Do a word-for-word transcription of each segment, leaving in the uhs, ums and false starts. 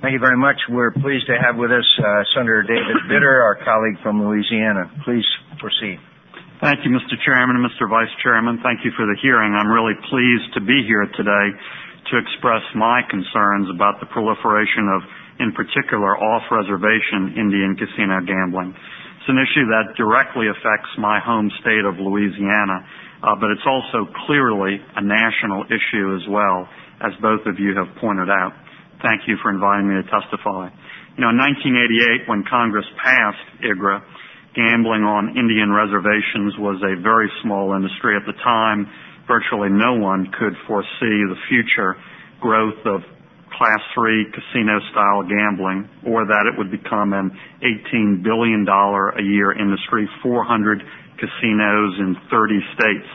Thank you very much. We're pleased to have with us uh, Senator David Vitter, our colleague from Louisiana. Please proceed. Thank you, Mister Chairman and Mister Vice Chairman. Thank you for the hearing. I'm really pleased to be here today to express my concerns about the proliferation of, in particular, off-reservation Indian casino gambling. It's an issue that directly affects my home state of Louisiana, uh, but it's also clearly a national issue as well, as both of you have pointed out. Thank you for inviting me to testify. You know, in nineteen eighty-eight, when Congress passed I G R A, gambling on Indian reservations was a very small industry at the time. Virtually no one could foresee the future growth of Class three casino-style gambling, or that it would become an eighteen billion dollars a year industry, four hundred casinos in thirty states.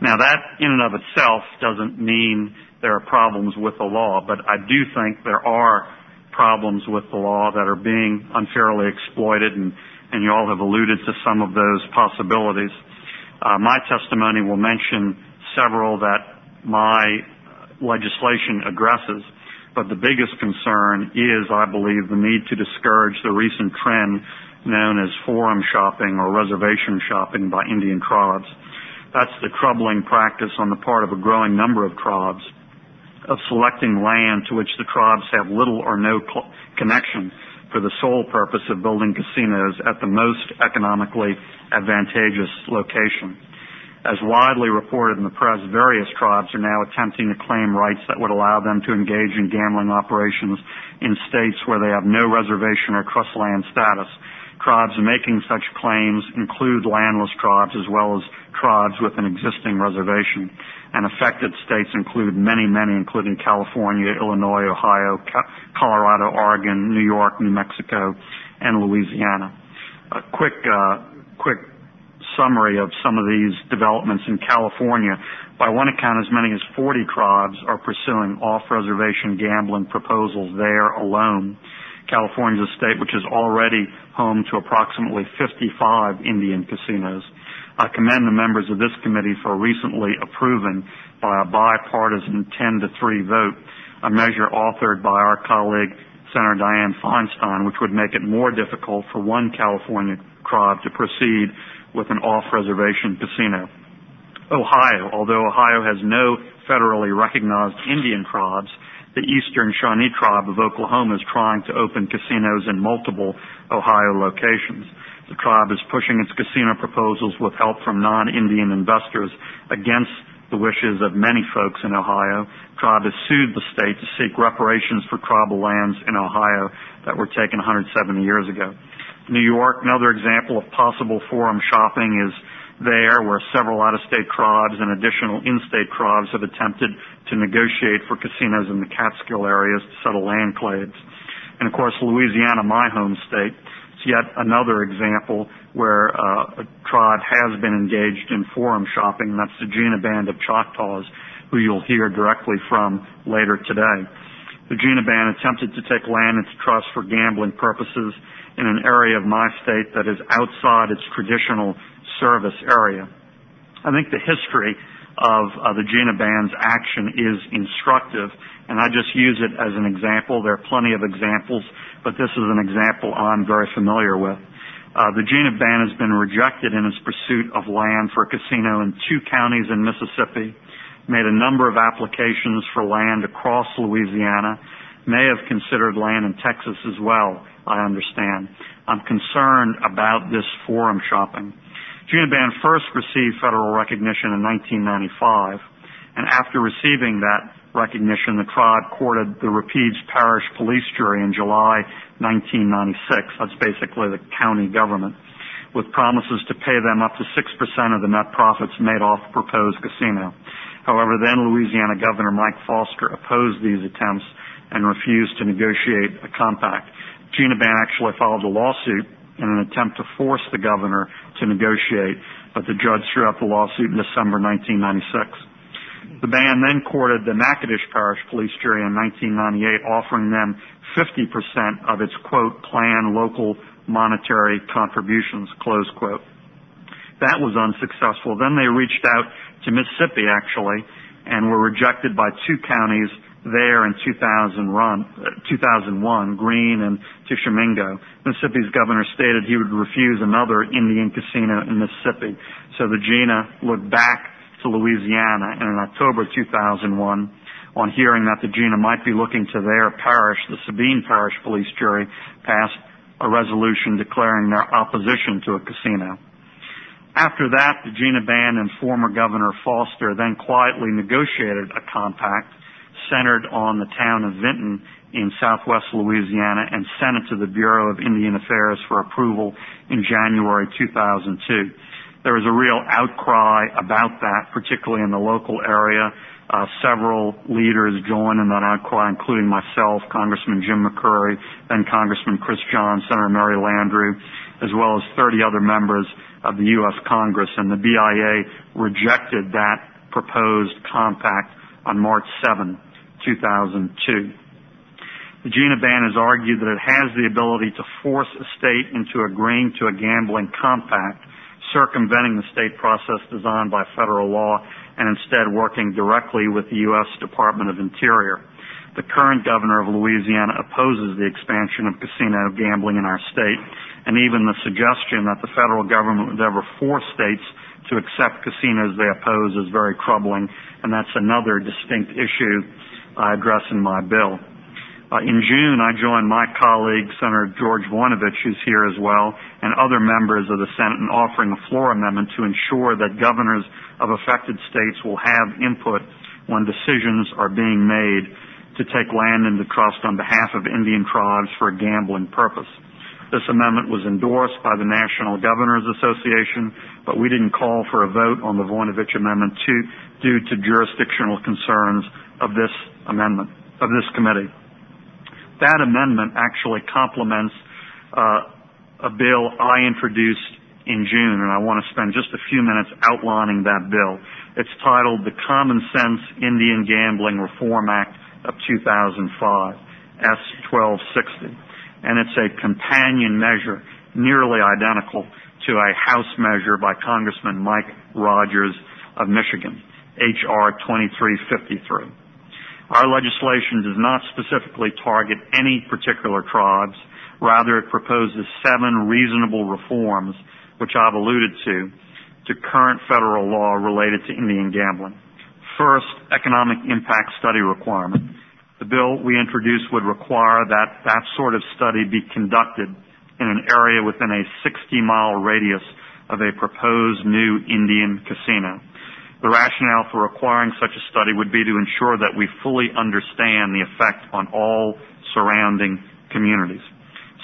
Now, that in and of itself doesn't mean there are problems with the law, but I do think there are problems with the law that are being unfairly exploited, and, and you all have alluded to some of those possibilities. Uh, my testimony will mention several that my legislation addresses. But the biggest concern is, I believe, the need to discourage the recent trend known as forum shopping or reservation shopping by Indian tribes. That's the troubling practice on the part of a growing number of tribes of selecting land to which the tribes have little or no cl- connection for the sole purpose of building casinos at the most economically advantageous location. As widely reported in the press, various tribes are now attempting to claim rights that would allow them to engage in gambling operations in states where they have no reservation or trust land status. Tribes making such claims include landless tribes as well as tribes with an existing reservation. And affected states include many, many, including California, Illinois, Ohio, Colorado, Oregon, New York, New Mexico, and Louisiana. A quick, uh, quick summary of some of these developments in California. By one account, as many as forty tribes are pursuing off-reservation gambling proposals there alone. California is a state which is already home to approximately fifty-five Indian casinos. I commend the members of this committee for recently approving by a bipartisan ten to three vote a measure authored by our colleague Senator Diane Feinstein, which would make it more difficult for one California tribe to proceed with an off-reservation casino. Ohio, although Ohio has no federally recognized Indian tribes, the Eastern Shawnee Tribe of Oklahoma is trying to open casinos in multiple Ohio locations. The tribe is pushing its casino proposals with help from non-Indian investors against the wishes of many folks in Ohio. The tribe has sued the state to seek reparations for tribal lands in Ohio that were taken one hundred seventy years ago. New York, another example of possible forum shopping is there, where several out-of-state tribes and additional in-state tribes have attempted to negotiate for casinos in the Catskill areas to settle landclades. And, of course, Louisiana, my home state, is yet another example where uh, a tribe has been engaged in forum shopping. That's the Jena Band of Choctaws, who you'll hear directly from later today. The Jena Band attempted to take land into trust for gambling purposes in an area of my state that is outside its traditional service area. I think the history of uh, the Jena Band's action is instructive, and I just use it as an example. There are plenty of examples, but this is an example I'm very familiar with. Uh, the Jena Band has been rejected in its pursuit of land for a casino in two counties in Mississippi, made a number of applications for land across Louisiana, may have considered land in Texas as well, I understand. I'm concerned about this forum shopping. Jena Band first received federal recognition in nineteen ninety-five, and after receiving that recognition, the tribe courted the Rapides Parish Police Jury in July nineteen ninety-six. That's basically the county government, with promises to pay them up to six percent of the net profits made off the proposed casino. However, then Louisiana Governor Mike Foster opposed these attempts and refused to negotiate a compact. Jena Band actually filed a lawsuit in an attempt to force the governor to negotiate, but the judge threw out the lawsuit in December nineteen ninety-six. The band then courted the Natchitoches Parish Police Jury in nineteen ninety-eight, offering them fifty percent of its, quote, planned local monetary contributions, close quote. That was unsuccessful. Then they reached out to Mississippi, actually, and were rejected by two counties there in two thousand one, Green and Tishomingo. Mississippi's governor stated he would refuse another Indian casino in Mississippi. So the Jena looked back to Louisiana, and in October two thousand one, on hearing that the Jena might be looking to their parish, the Sabine Parish Police Jury passed a resolution declaring their opposition to a casino. After that, the Jena Band and former Governor Foster then quietly negotiated a compact centered on the town of Vinton in southwest Louisiana and sent it to the Bureau of Indian Affairs for approval in January two thousand two. There was a real outcry about that, particularly in the local area. Uh, several leaders joined in that outcry, including myself, Congressman Jim McCurry, then Congressman Chris John, Senator Mary Landrieu, as well as thirty other members of the U S Congress, and the B I A rejected that proposed compact on March seventh, two thousand two. The Jena Band has argued that it has the ability to force a state into agreeing to a gambling compact, circumventing the state process designed by federal law and instead working directly with the U S Department of Interior. The current governor of Louisiana opposes the expansion of casino gambling in our state, and even the suggestion that the federal government would ever force states to accept casinos they oppose is very troubling, and that's another distinct issue I address in my bill. Uh, in June, I joined my colleague, Senator George Voinovich, who's here as well, and other members of the Senate in offering a floor amendment to ensure that governors of affected states will have input when decisions are being made to take land into trust on behalf of Indian tribes for a gambling purpose. This amendment was endorsed by the National Governors Association, but we didn't call for a vote on the Voinovich Amendment to, due to jurisdictional concerns of this amendment, of this committee. That amendment actually complements uh, a bill I introduced in June, and I want to spend just a few minutes outlining that bill. It's titled the Common Sense Indian Gambling Reform Act of two thousand five, S twelve sixty, and it's a companion measure nearly identical to a House measure by Congressman Mike Rogers of Michigan, H R twenty-three fifty-three. Our legislation does not specifically target any particular tribes. Rather, it proposes seven reasonable reforms, which I've alluded to, to current federal law related to Indian gambling. First, economic impact study requirement. The bill we introduced would require that that sort of study be conducted in an area within a sixty-mile radius of a proposed new Indian casino. The rationale for requiring such a study would be to ensure that we fully understand the effect on all surrounding communities.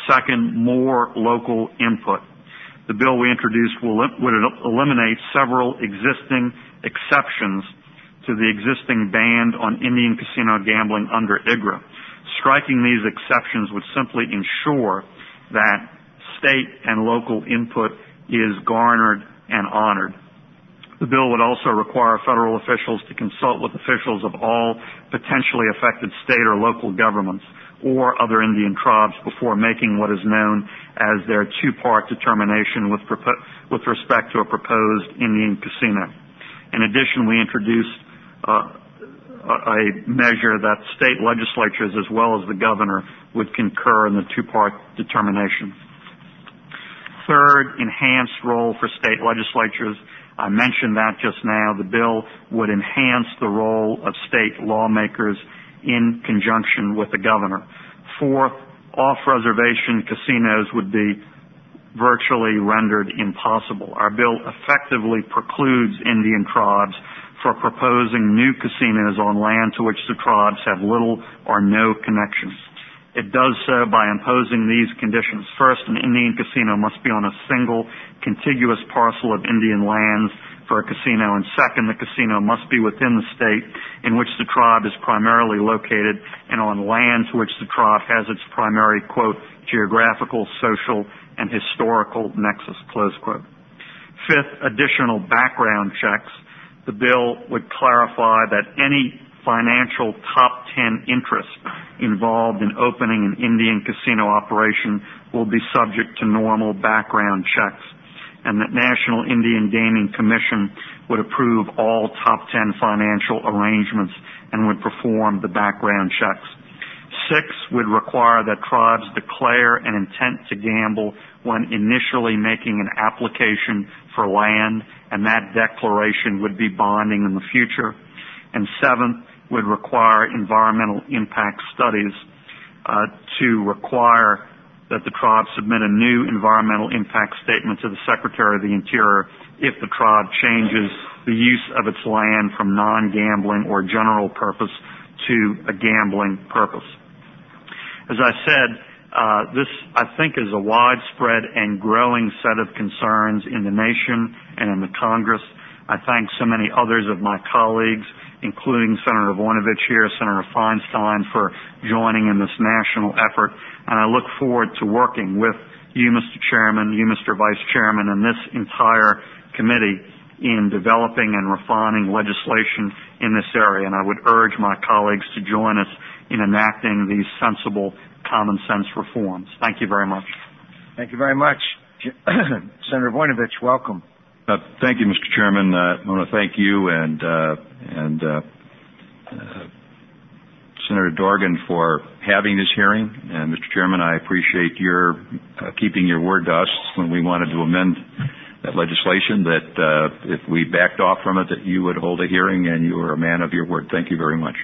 Second, more local input. The bill we introduced will, would eliminate several existing exceptions to the existing ban on Indian casino gambling under I G R A. Striking these exceptions would simply ensure that state and local input is garnered and honored. The bill would also require federal officials to consult with officials of all potentially affected state or local governments or other Indian tribes before making what is known as their two-part determination with, propo- with respect to a proposed Indian casino. In addition, we introduced Uh, a measure that state legislatures as well as the governor would concur in the two-part determination. Third, enhanced role for state legislatures. I mentioned that just now. The bill would enhance the role of state lawmakers in conjunction with the governor. Fourth, off-reservation casinos would be virtually rendered impossible. Our bill effectively precludes Indian tribes for proposing new casinos on land to which the tribes have little or no connection. It does so by imposing these conditions. First, an Indian casino must be on a single contiguous parcel of Indian lands for a casino, and second, the casino must be within the state in which the tribe is primarily located and on land to which the tribe has its primary, quote, geographical, social, and historical nexus, close quote. Fifth, additional background checks. The bill would clarify that any financial top ten interest involved in opening an Indian casino operation will be subject to normal background checks. and that National Indian Gaming Commission would approve all top ten financial arrangements and would perform the background checks. Six would require that tribes declare an intent to gamble when initially making an application for land, and that declaration would be binding in the future. And seventh would require environmental impact studies uh, to require that the tribe submit a new environmental impact statement to the Secretary of the Interior if the tribe changes the use of its land from non-gambling or general purpose to a gambling purpose. As I said, uh, this, I think, is a widespread and growing set of concerns in the nation and in the Congress. I thank so many others of my colleagues, including Senator Voinovich here, Senator Feinstein, for joining in this national effort, and I look forward to working with you, Mister Chairman, you, Mister Vice Chairman, and this entire committee in developing and refining legislation in this area, and I would urge my colleagues to join us in enacting these sensible common sense reforms. Thank you very much. Thank you very much. Senator Voinovich, welcome. Uh, thank you, Mister Chairman. Uh, I want to thank you and uh, and uh, uh, Senator Dorgan for having this hearing. And, Mister Chairman, I appreciate your uh, keeping your word to us when we wanted to amend that legislation, that uh, if we backed off from it, that you would hold a hearing, and you are a man of your word. Thank you very much.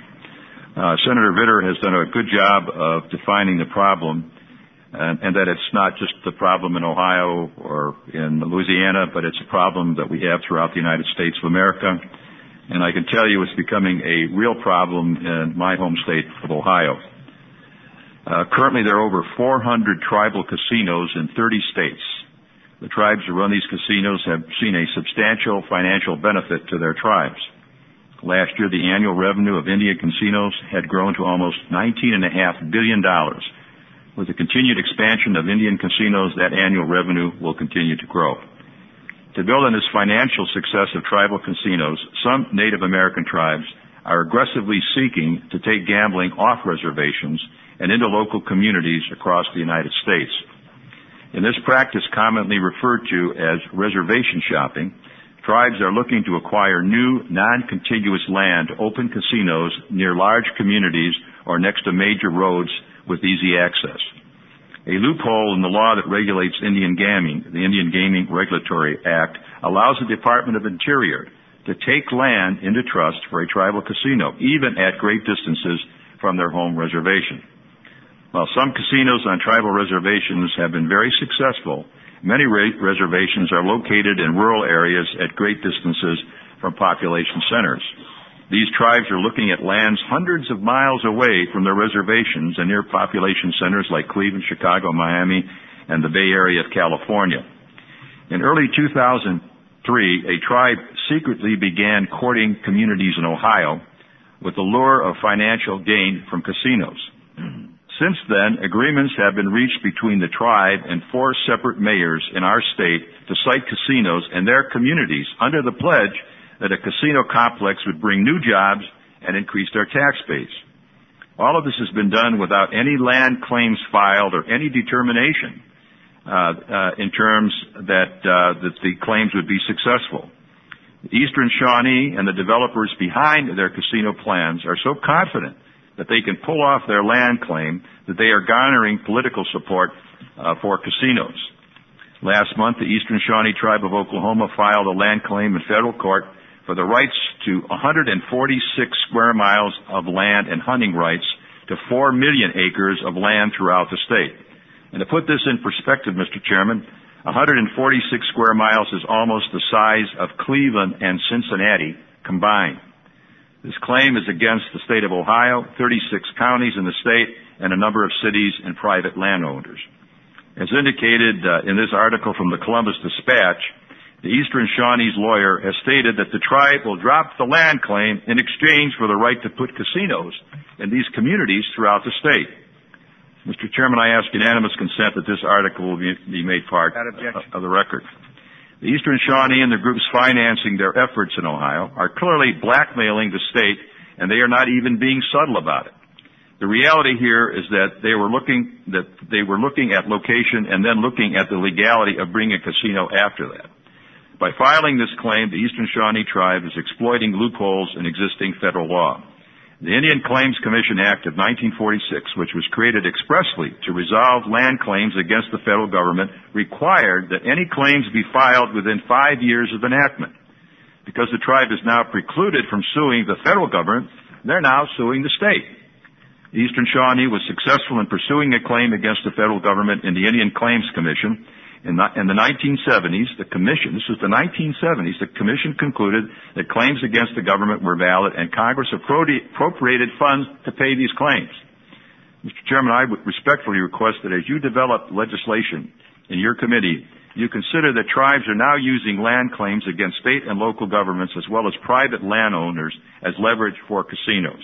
Uh, Senator Vitter has done a good job of defining the problem, and, and that it's not just the problem in Ohio or in Louisiana, but it's a problem that we have throughout the United States of America. And I can tell you it's becoming a real problem in my home state of Ohio. Uh, currently, there are over four hundred tribal casinos in thirty states. The tribes who run these casinos have seen a substantial financial benefit to their tribes. Last year, the annual revenue of Indian casinos had grown to almost nineteen point five billion dollars. With the continued expansion of Indian casinos, that annual revenue will continue to grow. To build on this financial success of tribal casinos, some Native American tribes are aggressively seeking to take gambling off reservations and into local communities across the United States. In this practice, commonly referred to as reservation shopping, tribes are looking to acquire new, non-contiguous land, open casinos near large communities or next to major roads with easy access. A loophole in the law that regulates Indian gaming, the Indian Gaming Regulatory Act, allows the Department of Interior to take land into trust for a tribal casino, even at great distances from their home reservation. While some casinos on tribal reservations have been very successful, many re- reservations are located in rural areas at great distances from population centers. These tribes are looking at lands hundreds of miles away from their reservations and near population centers like Cleveland, Chicago, Miami, and the Bay Area of California. In early two thousand three, a tribe secretly began courting communities in Ohio with the lure of financial gain from casinos. Since then, agreements have been reached between the tribe and four separate mayors in our state to site casinos and their communities under the pledge that a casino complex would bring new jobs and increase their tax base. All of this has been done without any land claims filed or any determination uh, uh, in terms that, uh, that the claims would be successful. The Eastern Shawnee and the developers behind their casino plans are so confident that they can pull off their land claim that they are garnering political support uh, for casinos. Last month, the Eastern Shawnee Tribe of Oklahoma filed a land claim in federal court for the rights to one hundred forty-six square miles of land and hunting rights to four million acres of land throughout the state. And to put this in perspective, Mister Chairman, one hundred forty-six square miles is almost the size of Cleveland and Cincinnati combined. This claim is against the state of Ohio, thirty-six counties in the state, and a number of cities and private landowners. As indicated uh, in this article from the Columbus Dispatch, the Eastern Shawnee's lawyer has stated that the tribe will drop the land claim in exchange for the right to put casinos in these communities throughout the state. Mister Chairman, I ask unanimous consent that this article will be, be made part uh, of the record. The Eastern Shawnee and the groups financing their efforts in Ohio are clearly blackmailing the state, and they are not even being subtle about it. The reality here is that they were looking that they were looking at location and then looking at the legality of bringing a casino after that. By filing this claim, the Eastern Shawnee Tribe is exploiting loopholes in existing federal law. The Indian Claims Commission Act of nineteen forty-six, which was created expressly to resolve land claims against the federal government, required that any claims be filed within five years of enactment. Because the tribe is now precluded from suing the federal government, they're now suing the state. The Eastern Shawnee was successful in pursuing a claim against the federal government in the Indian Claims Commission. In the, in the nineteen seventies, the commission, this was the nineteen seventies, the commission concluded that claims against the government were valid, and Congress appropriated funds to pay these claims. Mister Chairman, I would respectfully request that as you develop legislation in your committee, you consider that tribes are now using land claims against state and local governments as well as private landowners as leverage for casinos.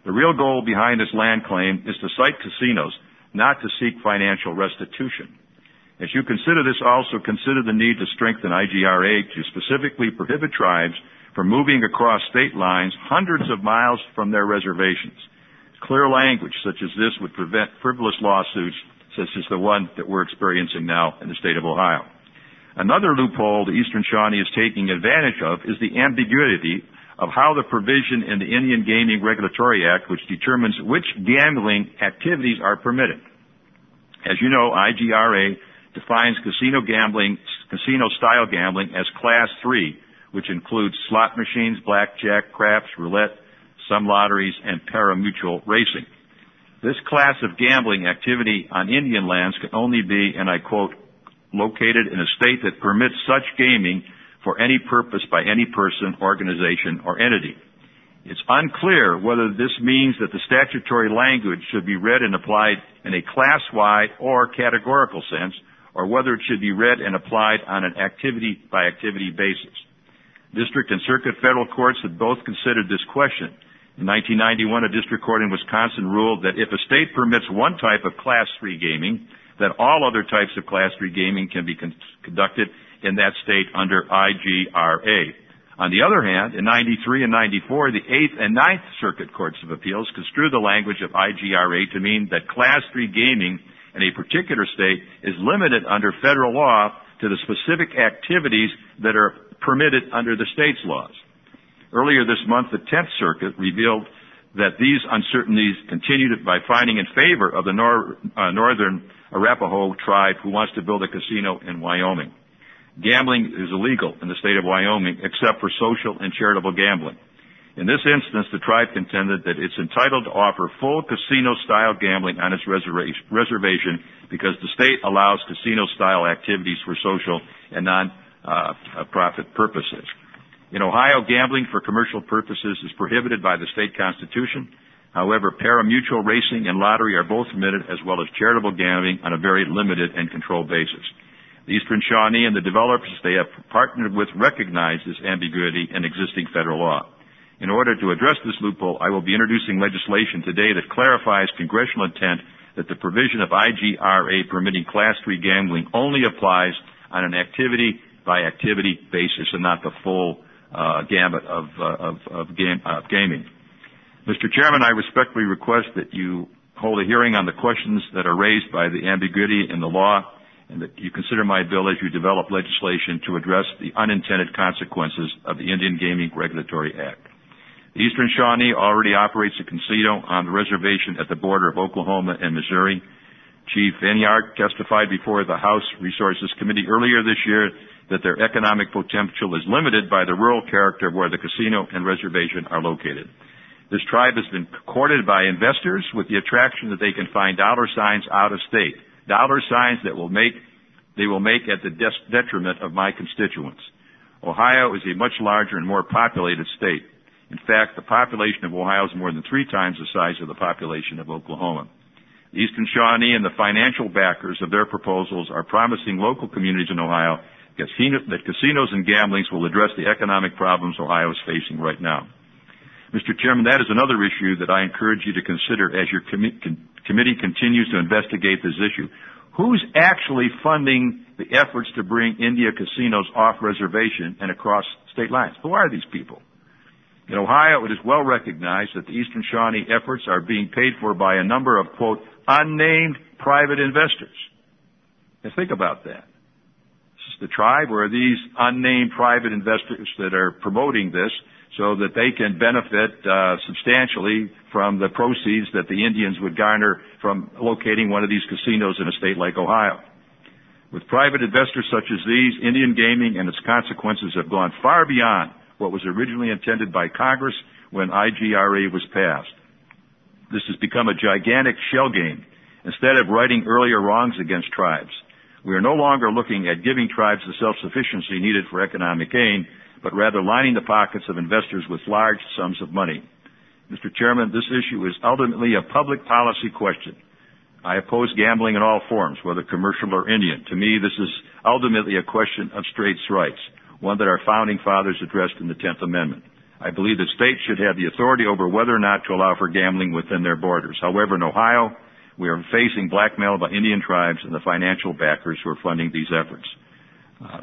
The real goal behind this land claim is to cite casinos, not to seek financial restitution. As you consider this, also consider the need to strengthen I G R A to specifically prohibit tribes from moving across state lines hundreds of miles from their reservations. Clear language such as this would prevent frivolous lawsuits such as the one that we're experiencing now in the state of Ohio. Another loophole the Eastern Shawnee is taking advantage of is the ambiguity of how the provision in the Indian Gaming Regulatory Act, which determines which gambling activities are permitted. As you know, I G R A defines casino gambling, casino-style gambling as Class three, which includes slot machines, blackjack, craps, roulette, some lotteries, and pari-mutuel racing. This class of gambling activity on Indian lands can only be, and I quote, located in a state that permits such gaming for any purpose by any person, organization, or entity. It's unclear whether this means that the statutory language should be read and applied in a class-wide or categorical sense, or whether it should be read and applied on an activity-by-activity basis. District and circuit federal courts have both considered this question. In nineteen ninety-one, a district court in Wisconsin ruled that if a state permits one type of Class three gaming, then all other types of Class three gaming can be con- conducted in that state under I G R A. On the other hand, in ninety-three and ninety-four, the Eighth and Ninth Circuit Courts of Appeals construed the language of I G R A to mean that Class three gaming in a particular state is limited under federal law to the specific activities that are permitted under the state's laws. Earlier this month, the Tenth Circuit revealed that these uncertainties continued by finding in favor of the nor- uh, Northern Arapaho tribe who wants to build a casino in Wyoming. Gambling is illegal in the state of Wyoming except for social and charitable gambling. In this instance, the tribe contended that it's entitled to offer full casino-style gambling on its reservation because the state allows casino-style activities for social and non-profit uh, purposes. In Ohio, gambling for commercial purposes is prohibited by the state constitution. However, pari-mutuel racing and lottery are both permitted, as well as charitable gambling on a very limited and controlled basis. The Eastern Shawnee and the developers they have partnered with recognize this ambiguity in existing federal law. In order to address this loophole, I will be introducing legislation today that clarifies congressional intent that the provision of I G R A permitting Class three gambling only applies on an activity-by-activity basis and not the full uh, gamut of, uh, of, of, game, uh, of gaming. Mister Chairman, I respectfully request that you hold a hearing on the questions that are raised by the ambiguity in the law, and that you consider my bill as you develop legislation to address the unintended consequences of the Indian Gaming Regulatory Act. The Eastern Shawnee already operates a casino on the reservation at the border of Oklahoma and Missouri. Chief Enyart testified before the House Resources Committee earlier this year that their economic potential is limited by the rural character of where the casino and reservation are located. This tribe has been courted by investors with the attraction that they can find dollar signs out of state. Dollar signs that will make, they will make at the des- detriment of my constituents. Ohio is a much larger and more populated state. In fact, the population of Ohio is more than three times the size of the population of Oklahoma. The Eastern Shawnee and the financial backers of their proposals are promising local communities in Ohio that casinos and gamblings will address the economic problems Ohio is facing right now. Mister Chairman, that is another issue that I encourage you to consider as your commi- con- committee continues to investigate this issue. Who's actually funding the efforts to bring India casinos off reservation and across state lines? Who are these people? In Ohio, it is well recognized that the Eastern Shawnee efforts are being paid for by a number of, quote, unnamed private investors. Now think about that. Is this the tribe, or are these unnamed private investors that are promoting this so that they can benefit uh, substantially from the proceeds that the Indians would garner from locating one of these casinos in a state like Ohio? With private investors such as these, Indian gaming and its consequences have gone far beyond what was originally intended by Congress when I G R A was passed. This has become a gigantic shell game. Instead of righting earlier wrongs against tribes, we are no longer looking at giving tribes the self-sufficiency needed for economic gain, but rather lining the pockets of investors with large sums of money. Mister Chairman, this issue is ultimately a public policy question. I oppose gambling in all forms, whether commercial or Indian. To me, this is ultimately a question of states' rights, one that our founding fathers addressed in the Tenth Amendment. I believe that states should have the authority over whether or not to allow for gambling within their borders. However, in Ohio, we are facing blackmail by Indian tribes and the financial backers who are funding these efforts. Uh,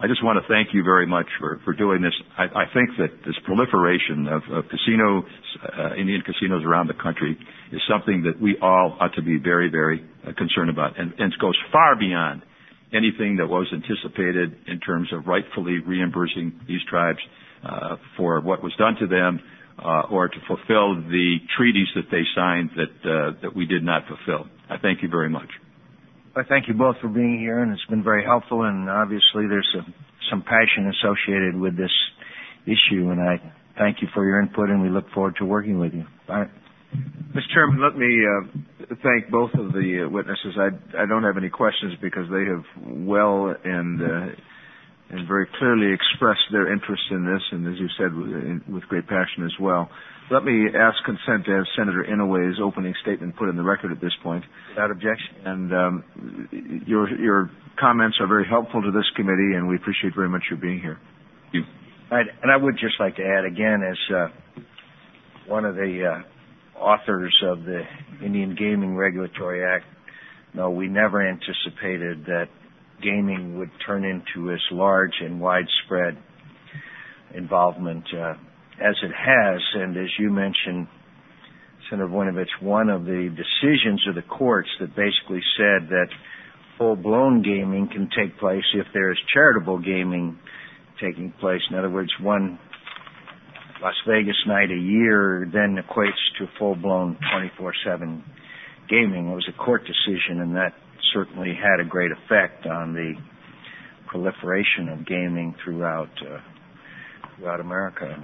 I just want to thank you very much for, for doing this. I, I think that this proliferation of, of casinos, uh, Indian casinos around the country is something that we all ought to be very, very uh, concerned about. And, and it goes far beyond anything that was anticipated in terms of rightfully reimbursing these tribes uh, for what was done to them uh, or to fulfill the treaties that they signed that uh, that we did not fulfill. I thank you very much. I thank you both for being here, and it's been very helpful, and obviously there's a, some passion associated with this issue, and I thank you for your input, and we look forward to working with you. All right. Mister Chairman, let me uh, thank both of the uh, witnesses. I, I don't have any questions because they have well and uh, and very clearly expressed their interest in this, and as you said, with, in, with great passion as well. Let me ask consent to have Senator Inouye's opening statement put in the record at this point. Without objection. And um, your your comments are very helpful to this committee, and we appreciate very much your being here. Thank you. All right, and I would just like to add again, as uh, one of the... Uh, authors of the Indian Gaming Regulatory Act, no, we never anticipated that gaming would turn into as large and widespread involvement uh, as it has. And as you mentioned, Senator Voinovich, one of the decisions of the courts that basically said that full-blown gaming can take place if there is charitable gaming taking place. In other words, one Las Vegas night a year then equates to full-blown twenty-four seven gaming. It was a court decision, and that certainly had a great effect on the proliferation of gaming throughout uh, throughout America.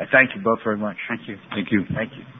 I thank you both very much. Thank you. Thank you. Thank you.